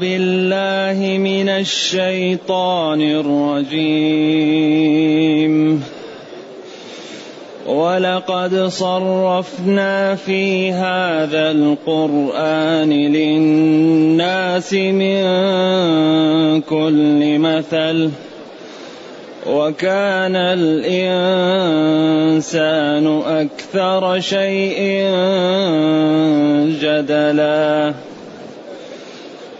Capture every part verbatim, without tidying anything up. بالله من الشيطان الرجيم. ولقد صرفنا في هذا القرآن للناس من كل مثل وكان الإنسان أكثر شيء جدلا.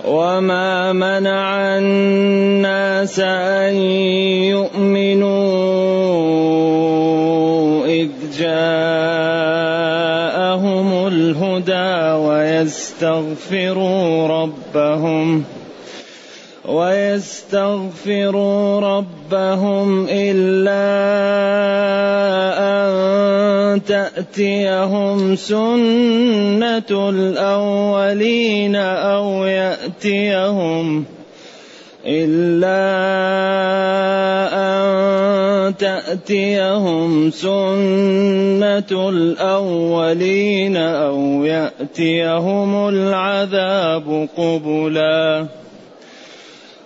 وما منع الناس أن يؤمنوا إذ جاءهم الهدى ويستغفروا ربهم ويستغفروا ربهم إلا أن تأتيهم سنة الأولين أو يأتيهم إلا أن تأتيهم سنة الأولين أو يأتيهم العذاب قبلا.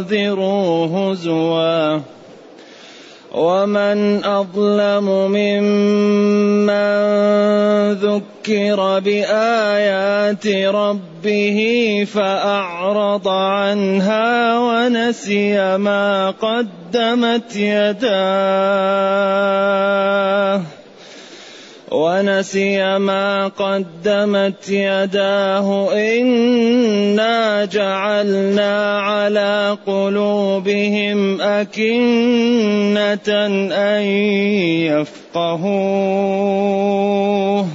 أنذروا هزوا. ومن أظلم ممن ذكر بآيات ربه فأعرض عنها ونسي ما قدمت يداه ونسي ما قدمت يداه إنا جعلنا على قلوبهم أكنة أن يفقهوه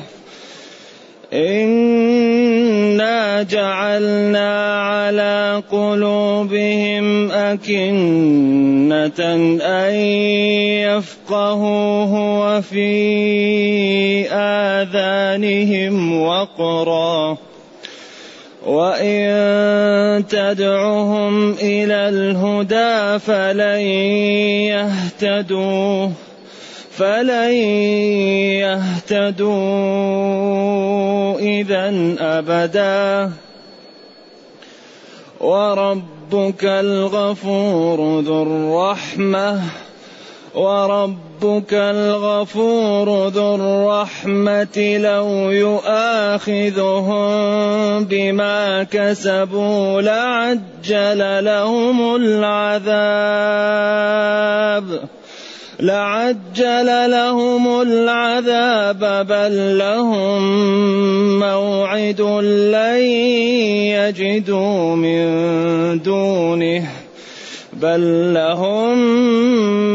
إنا جعلنا على قلوبهم أكنة أن يفقهوه وفي آذانهم وقرا وإن تدعهم إلى الهدى فلن يهتدوا فلن يهتدوا إذا أبدا. وربك الغفور ذو الرحمة وربك الغفور ذو الرحمة لو يؤاخذهم بما كسبوا لعجل لهم العذاب لعجل لهم العذاب بل لهم موعد لن يجدوا من دونه بل لهم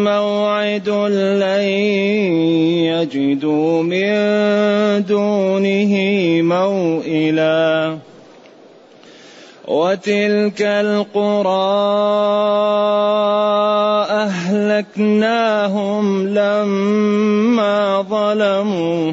موعد لن يجدوا من دونه موئلا. وتلك القرى أهلكناهم لما ظلموا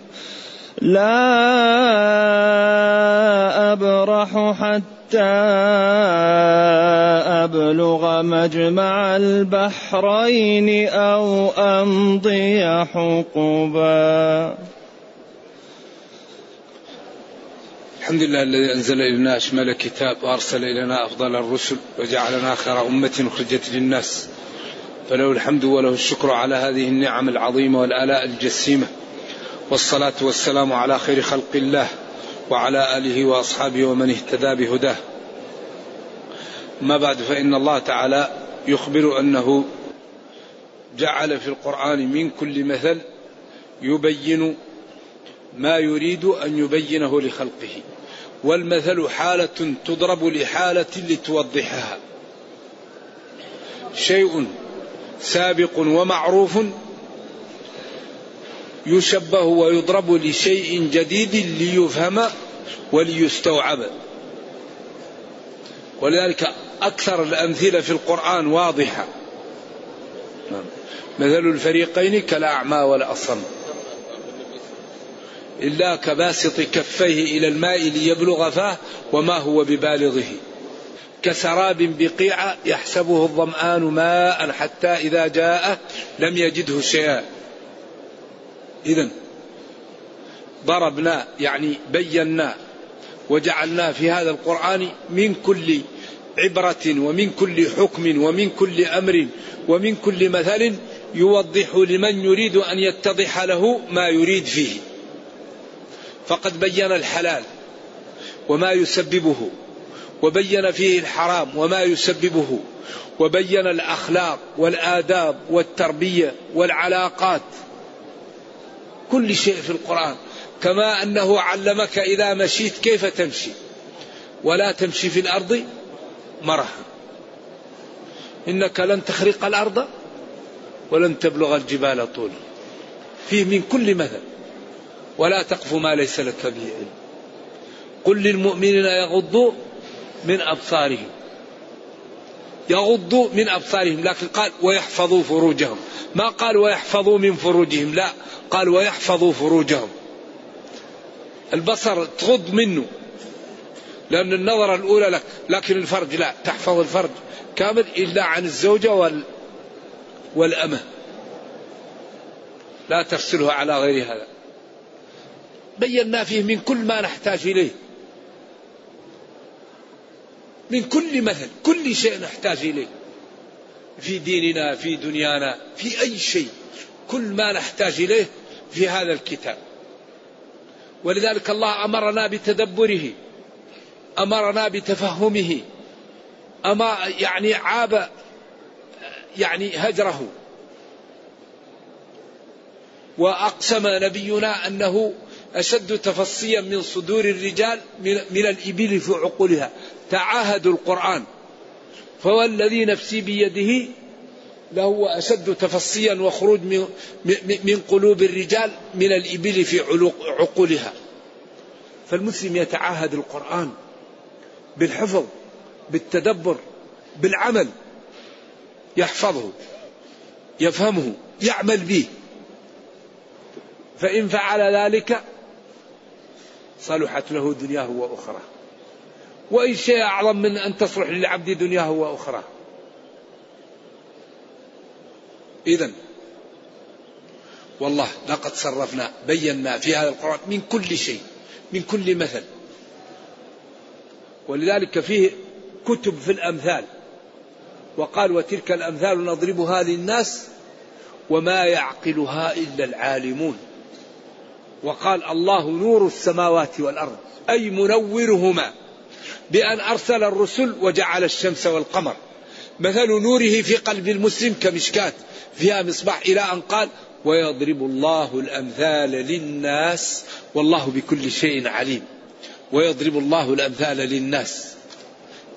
لا أبرح حتى أبلغ مجمع البحرين أو أمضي حقبا. الحمد لله الذي أنزل إلينا أشمل الكتاب وأرسل إلينا أفضل الرسل وجعلنا خير أمة أخرجت للناس فله الحمد وله الشكر على هذه النعم العظيمة والآلاء الجسيمة. والصلاة والسلام على خير خلق الله وعلى آله وأصحابه ومن اهتدى بهداه. ما بعد، فإن الله تعالى يخبر أنه جعل في القرآن من كل مثل يبين ما يريد أن يبينه لخلقه، والمثل حالة تضرب لحالة لتوضحها، شيء سابق ومعروف يشبه ويضرب لشيء جديد ليفهم وليستوعب. ولذلك أكثر الأمثلة في القرآن واضحة، مثل الفريقين كالأعمى والأصم إلا كباسط كفيه إلى الماء ليبلغ فاه وما هو ببالغه، كسراب بقيعة يحسبه الظمآن ماء حتى إذا جاء لم يجده شيئا. إذن ضربنا يعني بينا وجعلنا في هذا القرآن من كل عبرة ومن كل حكم ومن كل أمر ومن كل مثل يوضح لمن يريد أن يتضح له ما يريد فيه. فقد بين الحلال وما يسببه، وبين فيه الحرام وما يسببه، وبين الأخلاق والآداب والتربية والعلاقات، كل شيء في القرآن. كما أنه علمك إذا مشيت كيف تمشي، ولا تمشي في الأرض مرحا، إنك لن تخرق الأرض ولن تبلغ الجبال طولا، فيه من كل مثل. ولا تقف ما ليس لك به علم، قل للمؤمنين يغضوا من أبصارهم، يغضوا من أبصارهم، لكن قال ويحفظوا فروجهم، ما قال ويحفظوا من فروجهم، لا قال ويحفظوا فروجهم. البصر تغض منه لأن النظرة الأولى لك، لكن الفرج لا، تحفظ الفرج كامل إلا عن الزوجة وال... والأمة، لا تفصله على غير هذا. بينا فيه من كل ما نحتاج إليه، من كل مثل، كل شيء نحتاج إليه في ديننا في دنيانا في أي شيء، كل ما نحتاج إليه في هذا الكتاب. ولذلك الله أمرنا بتدبره، أمرنا بتفهمه، أما يعني عاب يعني هجره. وأقسم نبينا أنه أشد تفصيا من صدور الرجال من الإبل في عقولها، تعاهدوا القرآن، فوالذي نفسي بيده لهو أشد تفصيا وخروج من قلوب الرجال من الإبل في عقولها. فالمسلم يتعاهد القرآن بالحفظ بالتدبر بالعمل، يحفظه يفهمه يعمل به، فإن فعل ذلك صلحت له دنياه وأخراه. وأي شيء أعظم من أن تصلح للعبد دنياه وأخراه. إذن والله لقد صرفنا بينا في هذا القرآن من كل شيء من كل مثل. ولذلك فيه كتب في الأمثال، وقال وتلك الأمثال نضربها للناس وما يعقلها إلا العالمون. وقال الله نور السماوات والأرض، أي منورهما بأن أرسل الرسل وجعل الشمس والقمر. مثل نوره في قلب المسلم كمشكاة فيها مصباح، إلى أن قال ويضرب الله الأمثال للناس والله بكل شيء عليم. ويضرب الله الأمثال للناس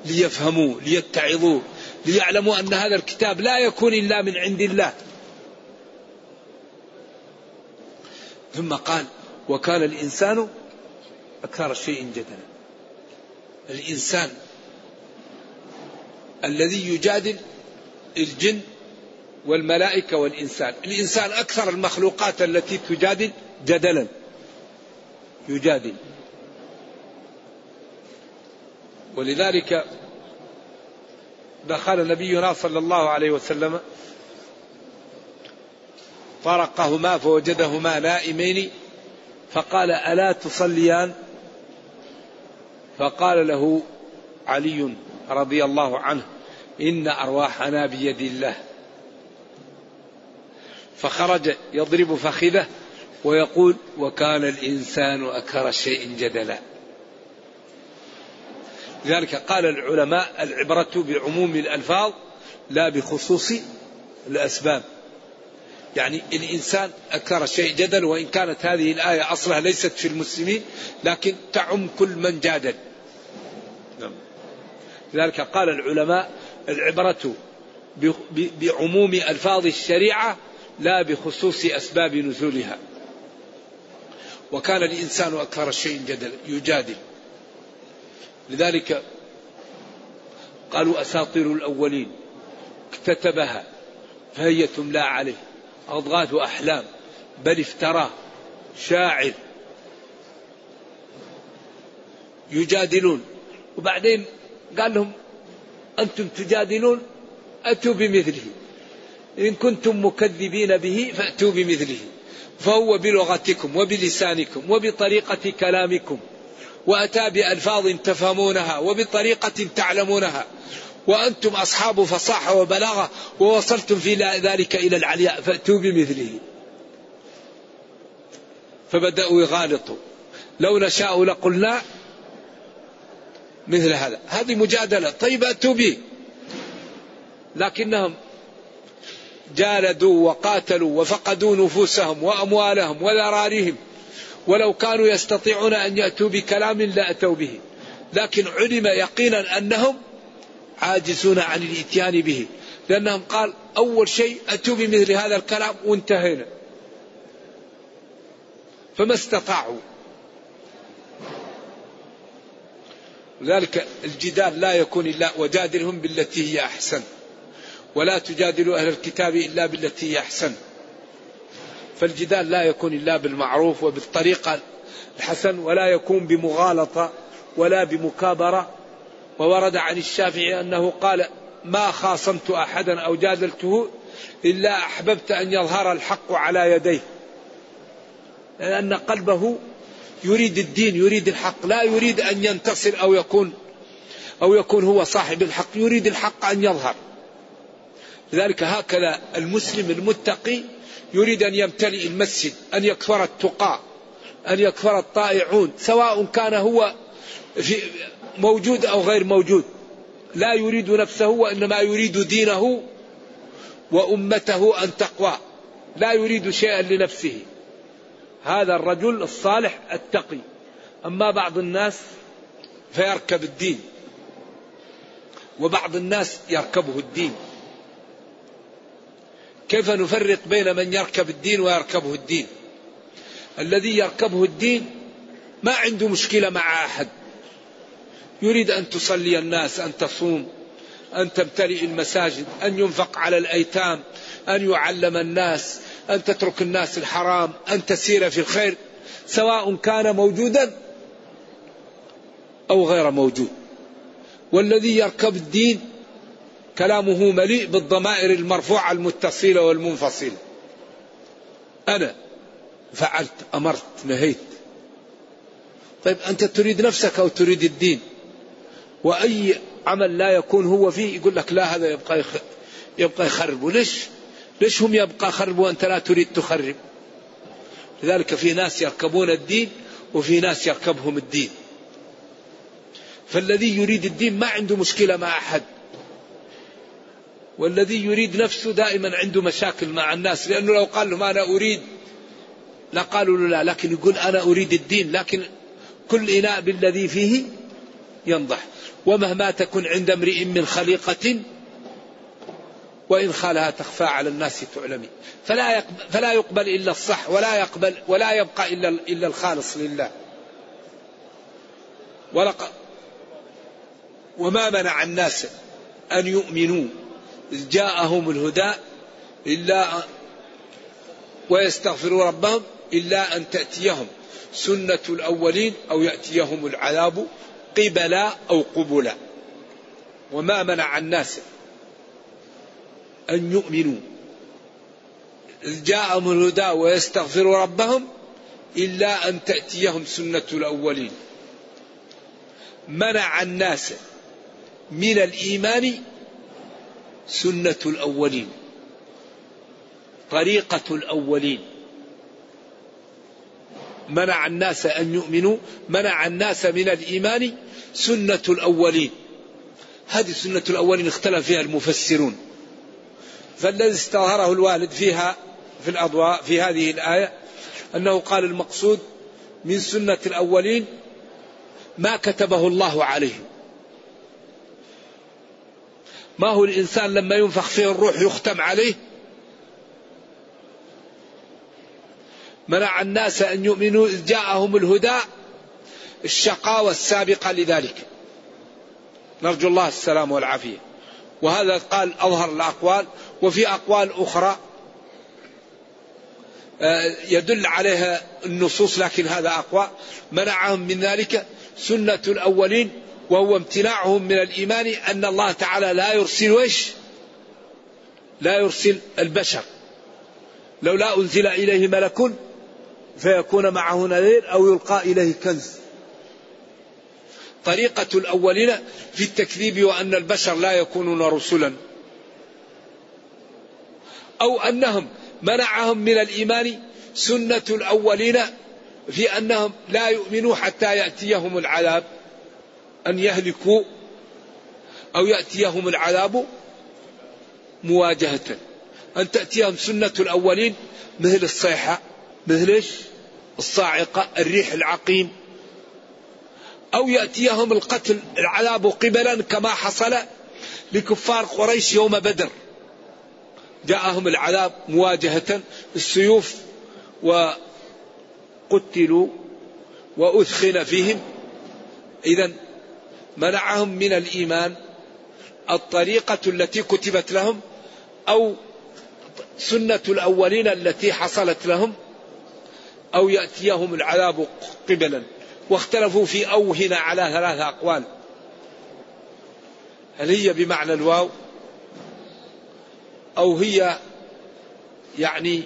ليفهموا ليتعظوا ليعلموا أن هذا الكتاب لا يكون إلا من عند الله. ثم قال وكان الإنسان أكثر شيء جدلا. الإنسان الذي يجادل الجن والملائكة والإنسان، الإنسان أكثر المخلوقات التي تجادل جدلا، يجادل. ولذلك دخل نبينا صلى الله عليه وسلم فرقهما فوجدهما نائمين فقال ألا تصليان؟ فقال له علي رضي الله عنه إن أرواحنا بيد الله. فخرج يضرب فخذه ويقول وكان الإنسان أكثر شيء جدلا. لذلك قال العلماء العبرة بعموم الألفاظ لا بخصوص الأسباب. يعني الإنسان أكثر شيء جدل، وإن كانت هذه الآية أصلها ليست في المسلمين لكن تعم كل من جادل. لذلك قال العلماء العبرة بعموم ألفاظ الشريعة لا بخصوص أسباب نزولها. وكان الإنسان أكثر شيء جدل يجادل، لذلك قالوا أساطير الأولين اكتتبها فهي تملى عليه، أضغاث أحلام، بل افتراه شاعر، يجادلون. وبعدين قال لهم أنتم تجادلون أتوا بمثله، إن كنتم مكذبين به فأتوا بمثله، فهو بلغتكم وبلسانكم وبطريقة كلامكم، وأتى بألفاظ تفهمونها وبطريقة تعلمونها، وأنتم أصحاب فصاحة وبلاغة ووصلتم في ذلك إلى العلياء، فأتوا بمثله. فبدأوا يغالطوا، لو نشاء لقلنا مثل هذا، هذه مجادلة، طيب أتوا به. لكنهم جالدوا وقاتلوا وفقدوا نفوسهم وأموالهم وذراريهم، ولو كانوا يستطيعون أن يأتوا بكلام لأتوا به، لكن علم يقينا أنهم عاجزون عن الإتيان به، لأنهم قال أول شيء أتوا بمثل هذا الكلام وانتهينا، فما استطاعوا. لذلك الجدال لا يكون إلا وجادلهم بالتي هي أحسن، ولا تجادلوا أهل الكتاب إلا بالتي هي أحسن. فالجدال لا يكون إلا بالمعروف وبالطريقة الحسن، ولا يكون بمغالطة ولا بمكابرة. وورد عن الشافعي أنه قال ما خاصمت أحدا أو جادلته إلا أحببت أن يظهر الحق على يديه، لأن قلبه يريد الدين، يريد الحق، لا يريد أن ينتصر أو يكون أو يكون هو صاحب الحق، يريد الحق أن يظهر. لذلك هكذا المسلم المتقي يريد أن يمتلئ المسجد، أن يكثر التقاء، أن يكثر الطائعون، سواء كان هو في موجود أو غير موجود، لا يريد نفسه وإنما يريد دينه وأمته أن تقوى، لا يريد شيئا لنفسه. هذا الرجل الصالح التقي. أما بعض الناس فيركب الدين، وبعض الناس يركبه الدين. كيف نفرق بين من يركب الدين ويركبه الدين؟ الذي يركبه الدين ما عنده مشكلة مع أحد، يريد أن تصلي الناس، أن تصوم، أن تمتلئ المساجد، أن ينفق على الأيتام، أن يعلم الناس، أن تترك الناس الحرام، أن تسير في الخير، سواء كان موجودا أو غير موجود. والذي يركب الدين كلامه مليء بالضمائر المرفوعة المتصلة والمنفصلة، أنا فعلت، أمرت، نهيت. طيب أنت تريد نفسك أو تريد الدين؟ وأي عمل لا يكون هو فيه يقول لك لا هذا يبقى يخ... يبقى يخرب. ليش ليش هم يبقى خرب وأنت لا تريد تخرب؟ لذلك في ناس يركبون الدين وفي ناس يركبهم الدين. فالذي يريد الدين ما عنده مشكلة مع أحد، والذي يريد نفسه دائما عنده مشاكل مع الناس، لأنه لو قال لهم أنا أريد لقالوا له لا، لكن يقول أنا أريد الدين. لكن كل إناء بالذي فيه ينضح، ومهما تكن عند امرئ من خليقة وإن خالها تخفى على الناس تعلمي. فلا يقبل, فلا يقبل إلا الصح، ولا يقبل ولا يبقى إلا, إلا الخالص لله. ولق وما منع الناس أن يؤمنوا إذ جاءهم الهدى إلا ويستغفروا ربهم إلا أن تأتيهم سنة الأولين أو يأتيهم العذاب قبلا أو قبلا. وما منع الناس أن يؤمنوا إذ جاءهم الهدى ويستغفروا ربهم إلا أن تأتيهم سنة الأولين. منع الناس من الإيمان سنة الأولين، طريقة الأولين. منع الناس أن يؤمنوا، منع الناس من الإيمان سنة الأولين. هذه سنة الأولين اختلف فيها المفسرون، فالذي استظهره الوالد فيها في الأضواء في هذه الآية أنه قال المقصود من سنة الأولين ما كتبه الله عليه. ما هو الإنسان لما ينفخ فيه الروح يختم عليه؟ منع الناس أن يؤمنوا إذ جاءهم الهدى الشقاوة السابقة لذلك. نرجو الله السلام والعافية. وهذا قال أظهر الأقوال، وفي أقوال أخرى يدل عليها النصوص لكن هذا أقوى. منعهم من ذلك سنة الأولين، وهو امتناعهم من الإيمان أن الله تعالى لا يرسل وش لا يرسل البشر، لولا أنزل إليه ملك فيكون معه نذير أو يلقى إليه كنز. طريقة الأولين في التكذيب وأن البشر لا يكونون رسلا، أو أنهم منعهم من الإيمان سنة الأولين في أنهم لا يؤمنوا حتى يأتيهم العذاب، أن يهلكوا أو يأتيهم العذاب مواجهة، أن تأتيهم سنة الأولين مثل الصيحة، مثل الصاعقة، الريح العقيم، أو يأتيهم القتل العذاب قبلا كما حصل لكفار قريش يوم بدر، جاءهم العذاب مواجهة السيوف وقتلوا وأدخل فيهم. إذن منعهم من الإيمان الطريقة التي كتبت لهم أو سنة الأولين التي حصلت لهم، أو يأتيهم العذاب قبلا. واختلفوا في أوهنا على ثلاث أقوال، هل هي بمعنى الواو أو هي يعني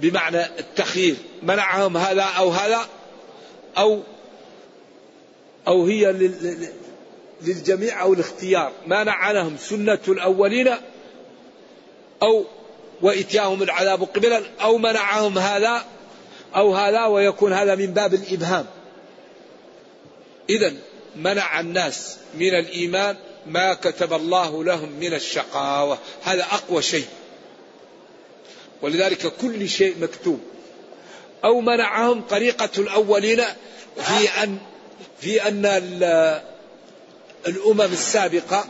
بمعنى التخيير، منعهم هذا أو هذا، أو أو هي للجميع أو الاختيار، منعهم سنة الأولين أو وإتياهم العذاب قبلا، أو منعهم هذا أو هذا، ويكون هذا من باب الإبهام. إذن منع الناس من الإيمان ما كتب الله لهم من الشقاوة، هذا أقوى شيء، ولذلك كل شيء مكتوب. أو منعهم طريقة الأولين في أن في أن الأمم السابقة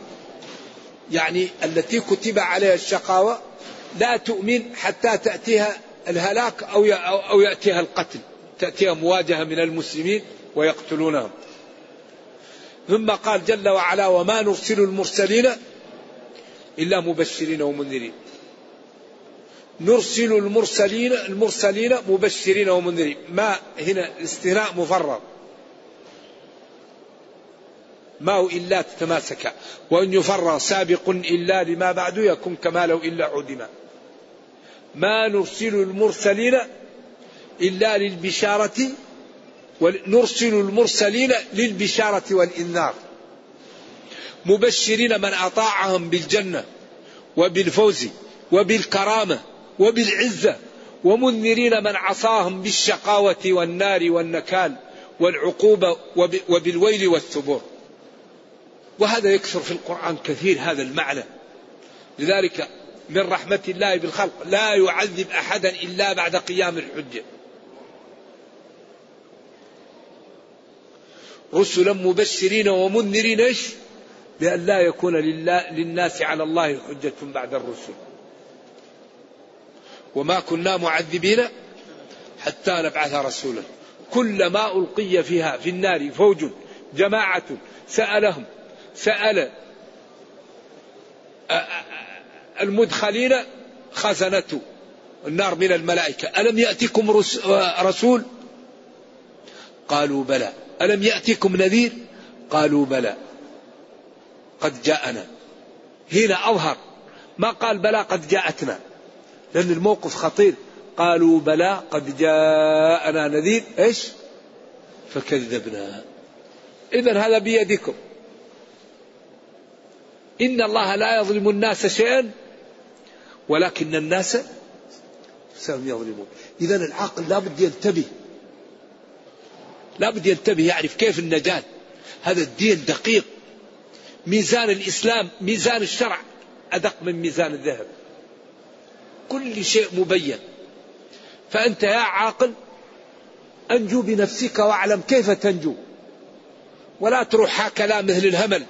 يعني التي كتب عليها الشقاوة لا تؤمن حتى تأتيها الهلاك أو أو يأتيها القتل، تأتيها مواجهة من المسلمين ويقتلونهم. ثم قال جل وعلا وما نرسل المرسلين إلا مبشرين ومنذرين، نرسل المرسلين المرسلين مبشرين ومنذرين، ما هنا استثناء مفرغ، ما هو إلا تتماسك، وإن يفرغ سابق إلا لما بعد يكون كما لو إلا عدما. ما نرسل المرسلين إلا للبشارة، ونرسل المرسلين للبشارة والإنذار، مبشرين من أطاعهم بالجنة وبالفوز وبالكرامة وبالعزة، ومنذرين من عصاهم بالشقاوة والنار والنكال والعقوبة وبالويل والثبور. وهذا يكثر في القرآن كثير هذا المعنى، لذلك من رحمة الله بالخلق لا يعذب أحدا إلا بعد قيام الحجة، رسلا مبشرين ومنذرين إيش؟ لأن لا يكون للناس على الله حجة بعد الرسل، وما كنا معذبين حتى نبعث رسولا. كلما ألقي فيها في النار فوج جماعة سألهم سأل المدخلين خزنته النار من الملائكة ألم يأتكم رسول قالوا بلى، ألم يأتكم نذير قالوا بلى قد جاءنا. هنا أظهر ما قال بلى قد جاءتنا، لأن الموقف خطير، قالوا بلى قد جاءنا نذير إيش فكذبنا. إذن هذا بيدكم، إن الله لا يظلم الناس شيئا ولكن الناس سهم يظلمون. إذن العقل لا بد ينتبه لا بد ينتبه يعرف كيف النجاة. هذا الدين دقيق، ميزان الإسلام ميزان الشرع أدق من ميزان الذهب، كل شيء مبين. فأنت يا عاقل أنجو بنفسك واعلم كيف تنجو، ولا تروح هكذا مثل الهمل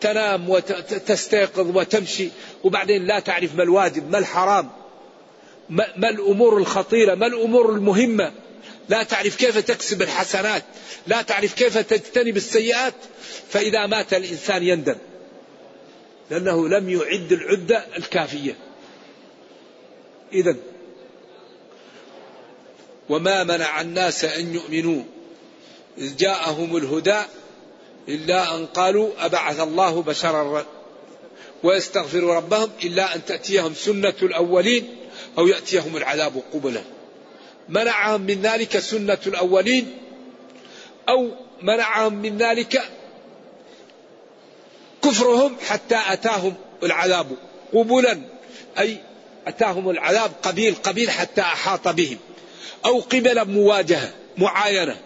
تنام وتستيقظ وتمشي وبعدين لا تعرف ما الواجب ما الحرام ما الأمور الخطيرة ما الأمور المهمة، لا تعرف كيف تكسب الحسنات، لا تعرف كيف تجتنب السيئات. فإذا مات الإنسان يندم لأنه لم يعد العدة الكافية. إذن وما منع الناس أن يؤمنوا إذ جاءهم الهدى إلا أن قالوا أبعث الله بشرا ويستغفروا ربهم إلا أن تأتيهم سنة الأولين أو يأتيهم العذاب قبلا. منعهم من ذلك سنة الأولين أو منعهم من ذلك كفرهم حتى أتاهم العذاب قبلا، أي أتاهم العذاب قبيل قبيل حتى أحاط بهم، أو قبلا مواجهة معاينة.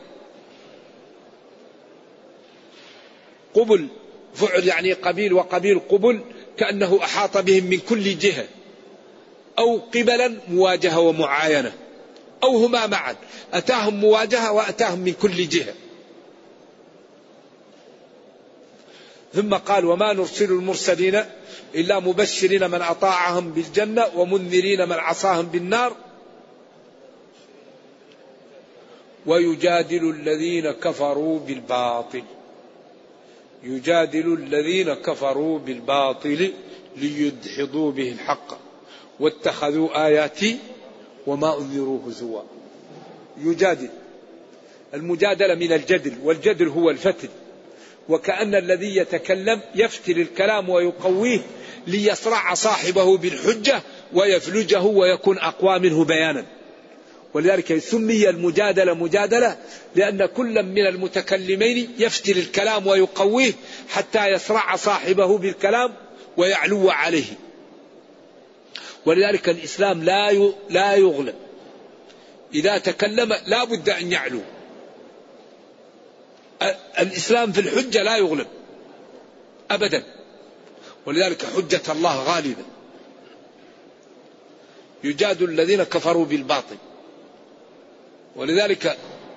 قبل فعل يعني قبيل، وقبيل قبل كأنه أحاط بهم من كل جهة، أو قبلا مواجهة ومعاينة، أو هما معا، أتاهم مواجهة وأتاهم من كل جهة. ثم قال وما نرسل المرسلين إلا مبشرين من أطاعهم بالجنة ومنذرين من عصاهم بالنار ويجادل الذين كفروا بالباطل يجادل الذين كفروا بالباطل ليدحضوا به الحق واتخذوا آياتي وما أنذروا هزوا. يجادل، المجادلة من الجدل، والجدل هو الفتل، وكأن الذي يتكلم يفتل الكلام ويقويه ليصرع صاحبه بالحجة ويفلجه ويكون أقوى منه بيانا. ولذلك سمي المجادلة مجادلة لأن كل من المتكلمين يفتل الكلام ويقويه حتى يصرع صاحبه بالكلام ويعلو عليه. ولذلك الإسلام لا يغلب، إذا تكلم لا بد أن يعلو. الإسلام في الحجة لا يغلب أبدا، ولذلك حجة الله غالبة. يجادل الذين كفروا بالباطل، ولذلك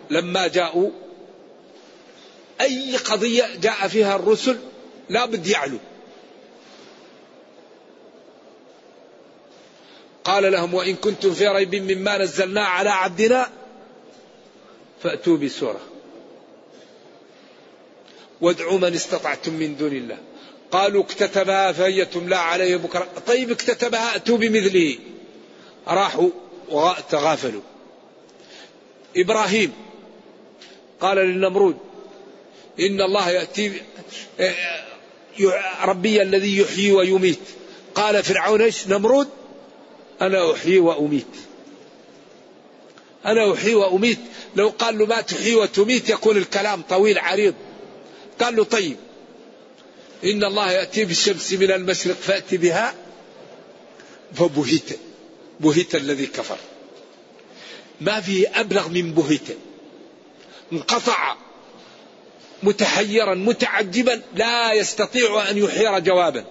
لما جاءوا أي قضية جاء فيها الرسل لا بد يعلو. قال لهم وإن كنتم في ريب مما نزلنا على عبدنا فأتوا بسورة وادعوا من استطعتم من دون الله. قالوا اكتتبها فهي تملى عليه بكرة، طيب اكتتبها أتوا بمثله. راحوا وتغافلوا. إبراهيم قال للنمرود إن الله يأتي ربي الذي يحيي ويميت. قال فرعون إيش نمرود أنا أحيي وأميت أنا أحيي وأميت لو قال له ما تحيي وتميت يكون الكلام طويل عريض. قال له طيب إن الله يأتي بالشمس من المشرق فأتي بها، فبهت بهت الذي كفر. ما فيه أبلغ من بهت، انقطع متحيرا متعجبا لا يستطيع أن يحير جوابا.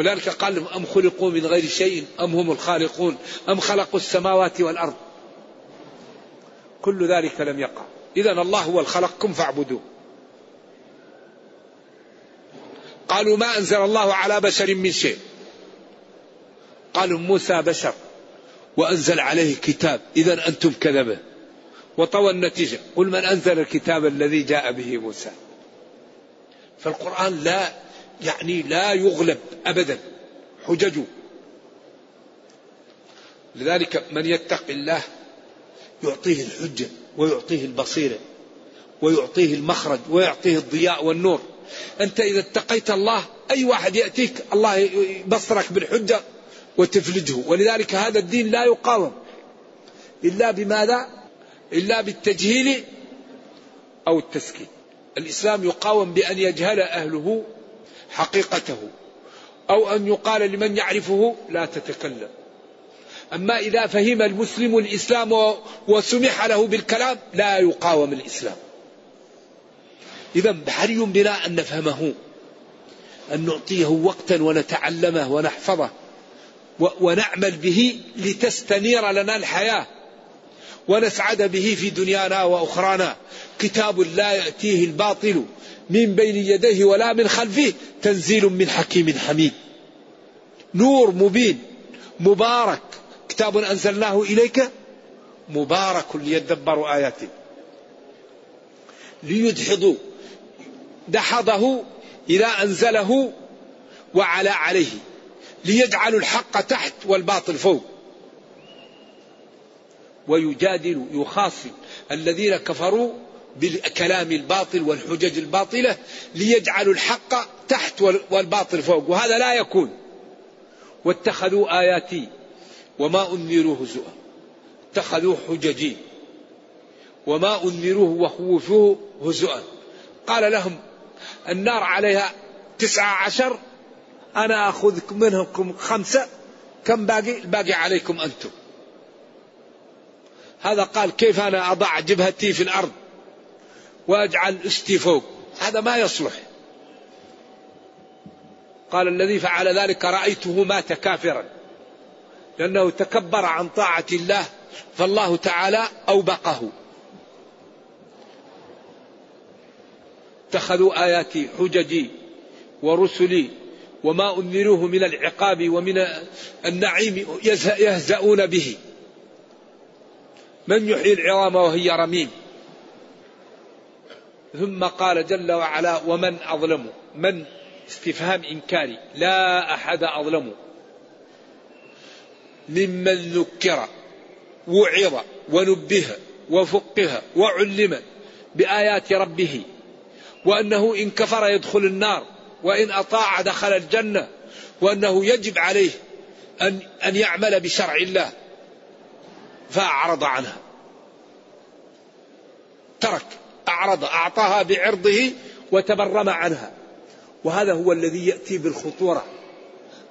ولذلك قال لهم أم خلقوا من غير شيء أم هم الخالقون أم خلقوا السماوات والأرض، كل ذلك لم يقع. إذن الله هو الخلقكم فاعبدوه. قالوا ما أنزل الله على بشر من شيء. قالوا موسى بشر وأنزل عليه كتاب، إذن أنتم كذبة. وطوى النتيجة قل من أنزل الكتاب الذي جاء به موسى. فالقرآن لا يعني لا يغلب أبدا حججه. لذلك من يتق الله يعطيه الحجة ويعطيه البصيرة ويعطيه المخرج ويعطيه الضياء والنور. أنت إذا اتقيت الله أي واحد يأتيك الله يبصرك بالحجة وتفلجه. ولذلك هذا الدين لا يقاوم إلا بماذا؟ إلا بالتجهيل أو التسكيت. الإسلام يقاوم بأن يجهل أهله حقيقته، أو أن يقال لمن يعرفه لا تتكلم، أما إذا فهم المسلم الإسلام وسمح له بالكلام لا يقاوم الإسلام. إذا حري بنا أن نفهمه، أن نعطيه وقتا ونتعلمه ونحفظه ونعمل به لتستنير لنا الحياة ونسعد به في دنيانا وأخرانا. كتاب لا يأتيه الباطل من بين يديه ولا من خلفه تنزيل من حكيم حميد، نور مبين مبارك، كتاب أنزلناه إليك مبارك ليدبروا آياته. ليدحضوا، دحضه إلى أنزله وعلى عليه، ليجعلوا الحق تحت والباطل فوق. ويجادل، يخاصم الذين كفروا بالكلام الباطل والحجج الباطلة ليجعلوا الحق تحت والباطل فوق، وهذا لا يكون. واتخذوا آياتي وما أنذروا هزؤا، اتخذوا حججي وما أنذروه وخوفوه هزؤا. قال لهم النار عليها تسعة عشر، أنا أخذكم منهم خمسة، كم باقي؟ الباقي عليكم أنتم. هذا قال كيف أنا أضع جبهتي في الأرض وأجعل أستي فوق، هذا ما يصلح. قال الذي فعل ذلك رأيته مات كافرا، لأنه تكبر عن طاعة الله، فالله تعالى أوبقه. اتخذوا آياتي حججي ورسلي وما أنذروه من العقاب ومن النعيم يهزؤون به. من يحيي العظام وهي رميم. ثم قال جل وعلا ومن أظلم، من استفهام إنكاري، لا أحد أظلم ممن ذكر وعظ ونبه وفقه وعلم بآيات ربه وأنه إن كفر يدخل النار وإن أطاع دخل الجنة، وأنه يجب عليه أن أن يعمل بشرع الله فأعرض عنها، ترك، أعرض، أعطاها بعرضه وتبرم عنها. وهذا هو الذي يأتي بالخطورة.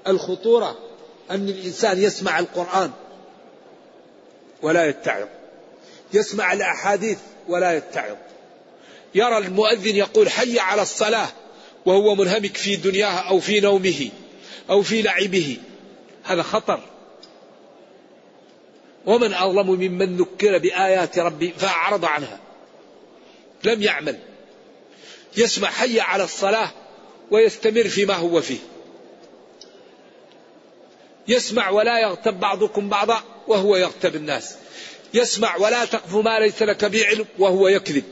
الخطورة أن الإنسان يسمع القرآن ولا يتعظ، يسمع الأحاديث ولا يتعظ، يرى المؤذن يقول حي على الصلاة وهو منهمك في دنياه أو في نومه أو في لعبه، هذا خطر. ومن أظلم ممن ذكر بآيات ربي فأعرض عنها، لم يعمل، يسمع حي على الصلاة ويستمر فيما هو فيه، يسمع ولا يغتب بعضكم بعضا وهو يغتب الناس، يسمع ولا تقف ما ليس لك به علم وهو يكذب،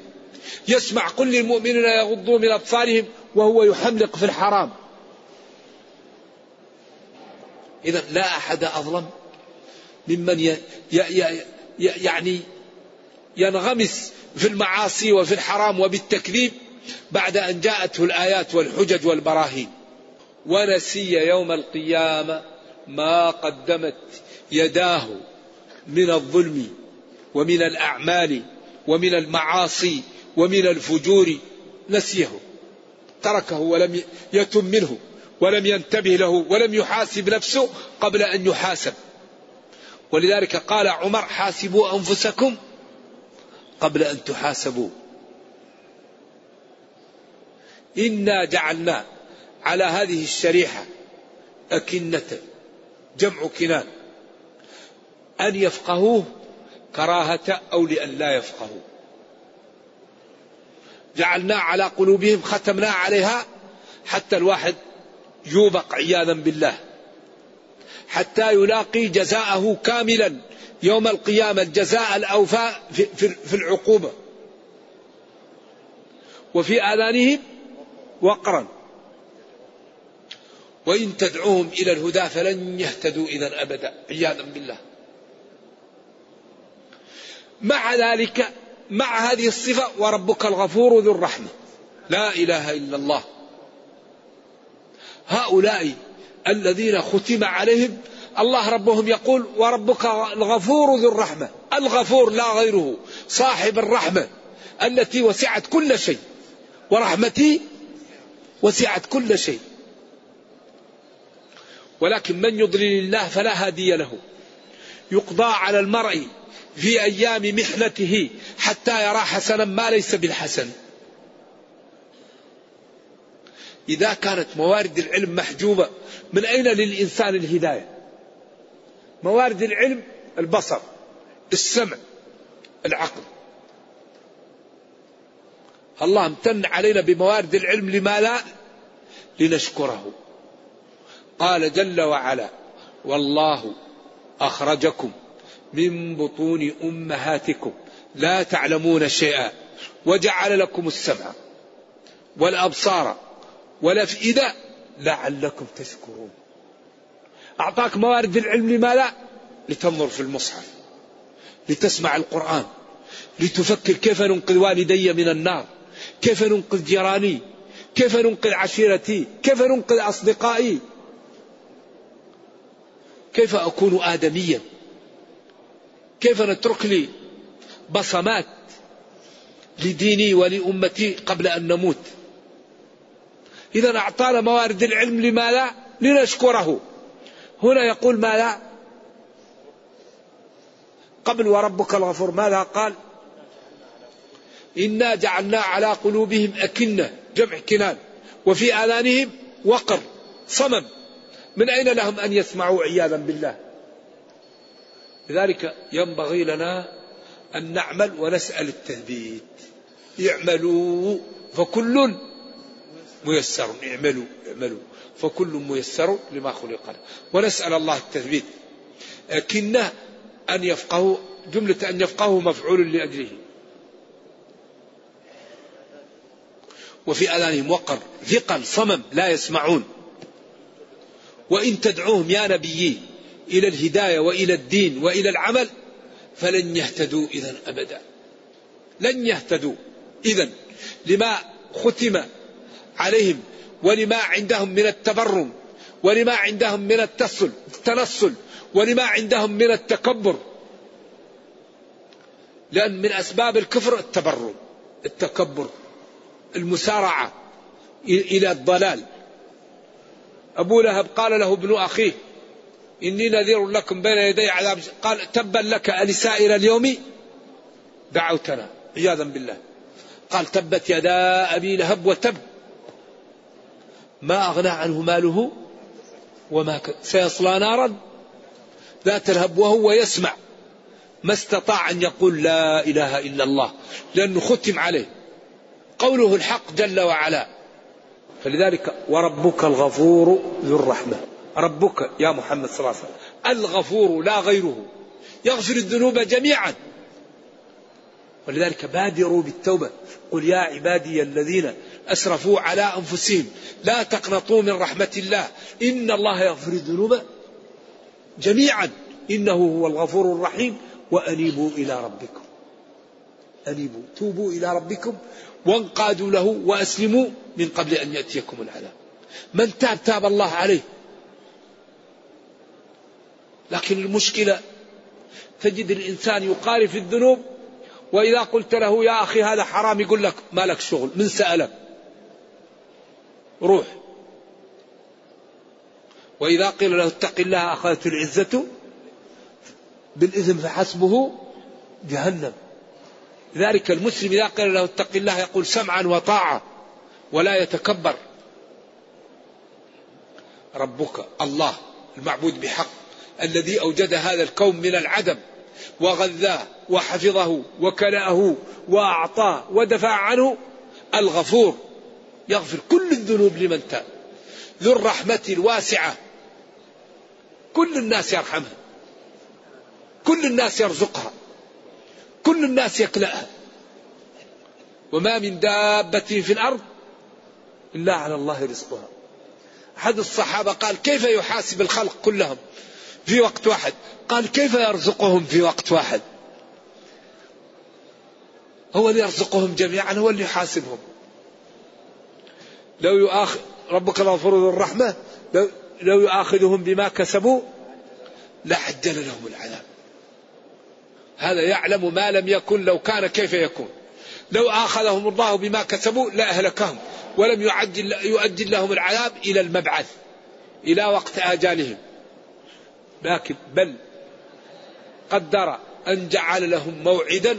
يسمع قل للمؤمنين يغضوا من أبصارهم وهو يحملق في الحرام. إذا لا أحد أظلم ممن ي... ي... ي... يعني ينغمس في المعاصي وفي الحرام وبالتكذيب بعد أن جاءته الآيات والحجج والبراهين. ونسي يوم القيامة ما قدمت يداه من الظلم ومن الأعمال ومن المعاصي ومن الفجور، نسيه، تركه ولم يتم منه ولم ينتبه له ولم يحاسب نفسه قبل أن يحاسب. ولذلك قال عمر حاسبوا أنفسكم قبل أن تحاسبوا. إنا جعلنا على هذه الشريحة أكنة، جمع كنان، أن يفقهوه كراهة أو لأن لا يفقهوه، جعلنا على قلوبهم ختمنا عليها حتى الواحد يوبق عياذا بالله، حتى يلاقي جزاءه كاملا يوم القيامة، الجزاء الأوفى في العقوبة. وفي آذانهم وقرا وإن تدعوهم إلى الهدى فلن يهتدوا إذا أبدا، عياذا بالله. مع ذلك، مع هذه الصفة، وربك الغفور ذو الرحمة، لا إله إلا الله، هؤلاء الذين ختم عليهم الله ربهم يقول وربك الغفور ذو الرحمة، الغفور لا غيره، صاحب الرحمة التي وسعت كل شيء، ورحمتي وسعت كل شيء. ولكن من يضلل الله فلا هادي له، يقضى على المرء في أيام محنته حتى يرى حسنا ما ليس بالحسن. إذا كانت موارد العلم محجوبة من أين للإنسان الهداية؟ موارد العلم البصر، السمع، العقل. الله امتن علينا بموارد العلم، لما لا لنشكره. قال جل وعلا: والله أخرجكم من بطون أمهاتكم لا تعلمون شيئا وجعل لكم السمع والأبصار والأفئدة لعلكم تشكرون. أعطاك موارد العلم لما لا، لتنظر في المصحف، لتسمع القرآن، لتفكر كيف ننقذ والدي من النار، كيف ننقذ جيراني، كيف ننقذ عشيرتي، كيف ننقذ أصدقائي، كيف أكون آدميا، كيف نترك لي بصمات لديني ولأمتي قبل أن نموت. إذا أعطانا موارد العلم لما لا لنشكره. هنا يقول ما لا قبل وربك الغفور، ما لا قال إنا جعلنا على قلوبهم أكنة، جمع كنان، وفي آذانهم وقر، صمم، من أين لهم أن يسمعوا عياذا بالله. لذلك ينبغي لنا أن نعمل ونسأل التثبيت. اعملوا فكل ميسر، اعملوا اعملوا فكل ميسر لما خلق له. ونسأل الله التثبيت، أكنة أن يفقهوا، جملة أن يفقهوا مفعول لأجله، وفي آذانهم وقر، ثقل، صمم، لا يسمعون. وإن تدعوهم يا نبي إلى الهداية وإلى الدين وإلى العمل فلن يهتدوا إذن أبدا، لن يهتدوا. إذن لما ختم عليهم ولما عندهم من التبرم ولما عندهم من التنصل ولما عندهم من التكبر، لأن من أسباب الكفر التبرم، التكبر، المسارعة إلى الضلال. أبو لهب قال له ابن أخيه: إني نذير لكم بين يدي عذاب. قال: تبا لك ألسائر اليوم دعوتنا، عياذا بالله. قال: تبت يدا أبي لهب وتب، ما أغنى عنه ماله وما كسب، سيصلى نارا ذات لهب وهو يسمع. ما استطاع أن يقول لا إله إلا الله، لأنه ختم عليه قوله الحق جل وعلا. فلذلك وربك الغفور ذو الرحمة، ربك يا محمد صلى الله عليه وسلم الغفور لا غيره، يغفر الذنوب جميعا. ولذلك بادروا بالتوبة، قل يا عبادي الذين أسرفوا على أنفسهم لا تقنطوا من رحمة الله إن الله يغفر الذنوب جميعا إنه هو الغفور الرحيم وأنيبوا إلى ربكم، أنيبوا، توبوا إلى ربكم وانقادوا له وأسلموا من قبل أن يأتيكم العذاب. من تاب تاب الله عليه. لكن المشكلة تجد الإنسان يقال في الذنوب، وإذا قلت له يا أخي هذا حرام يقول لك ما لك شغل، من سألك روح. وإذا قيل له اتق الله أخذته العزة بالإثم فحسبه جهنم. لذلك المسلم إذا قيل له اتق الله يقول سمعا وطاعة ولا يتكبر. ربك الله المعبود بحق الذي أوجد هذا الكون من العدم وغذاه وحفظه وكلأه وأعطاه ودفع عنه، الغفور يغفر كل الذنوب لمن تاب، ذو الرحمة الواسعة، كل الناس يرحمها، كل الناس يرزقها، كل الناس يكلأها. وما من دابة في الأرض إلا على الله رزقها. أحد الصحابة قال: كيف يحاسب الخلق كلهم في وقت واحد؟ قال: كيف يرزقهم في وقت واحد؟ هو اللي يرزقهم جميعا، هو اللي يحاسبهم. لو يؤاخذ ربك الغفور ذو الرحمة، لو, لو يؤاخذهم بما كسبوا لعجل لهم العذاب. هذا يعلم ما لم يكن لو كان كيف يكون. لو آخذهم الله بما كسبوا لأهلكهم ولم يعجل يؤجل لهم العذاب إلى المبعث، إلى وقت آجالهم. لكن بل قدر أن جعل لهم موعدا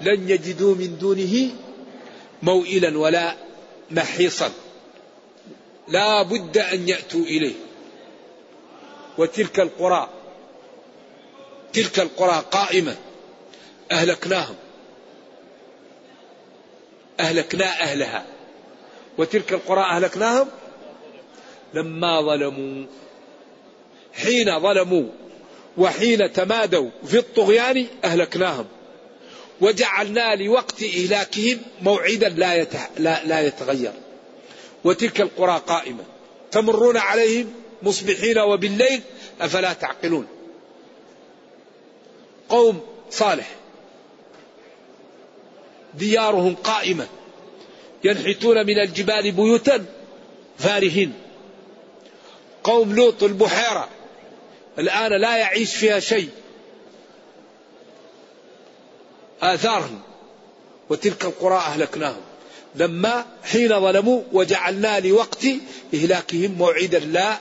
لن يجدوا من دونه موئلا ولا محيصا، لا بد أن يأتوا إليه. وتلك القرى تلك القرى قائمة أهلكناهم، أهلكنا أهلها، وتلك القرى أهلكناهم لما ظلموا، حين ظلموا وحين تمادوا في الطغيان أهلكناهم، وجعلنا لوقت إهلاكهم موعدا لا, لا, لا يتغير. وتلك القرى قائمة تمرون عليهم مصبحين وبالليل أفلا تعقلون. قوم صالح ديارهم قائمة، ينحتون من الجبال بيوتا فارهين. قوم لوط البحيرة الآن لا يعيش فيها شيء، آثارهم. وتلك القرى أهلكناهم لما حين ظلموا وجعلنا لوقت إهلاكهم موعدا لا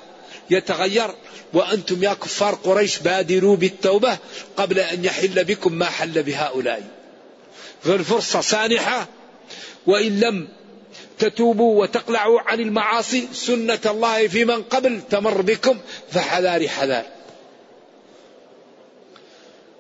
يتغير. وأنتم يا كفار قريش بادروا بالتوبة قبل أن يحل بكم ما حل بهؤلاء، فالفرصة سانحة. وإن لم تتوبوا وتقلعوا عن المعاصي سنة الله في من قبل تمر بكم، فحذار حذار.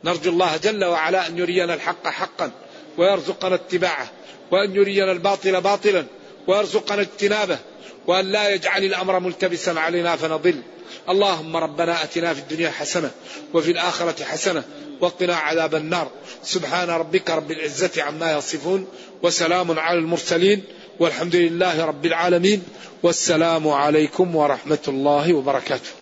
نرجو الله جل وعلا أن يرينا الحق حقا ويرزقنا اتباعه، وأن يرينا الباطل باطلا ويرزقنا اجتنابه، وأن لا يجعل الأمر ملتبسا علينا فنضل. اللهم ربنا أتنا في الدنيا حسنة وفي الآخرة حسنة وقنا عذاب النار. سبحان ربك رب العزة عما يصفون، وسلام على المرسلين، والحمد لله رب العالمين، والسلام عليكم ورحمة الله وبركاته.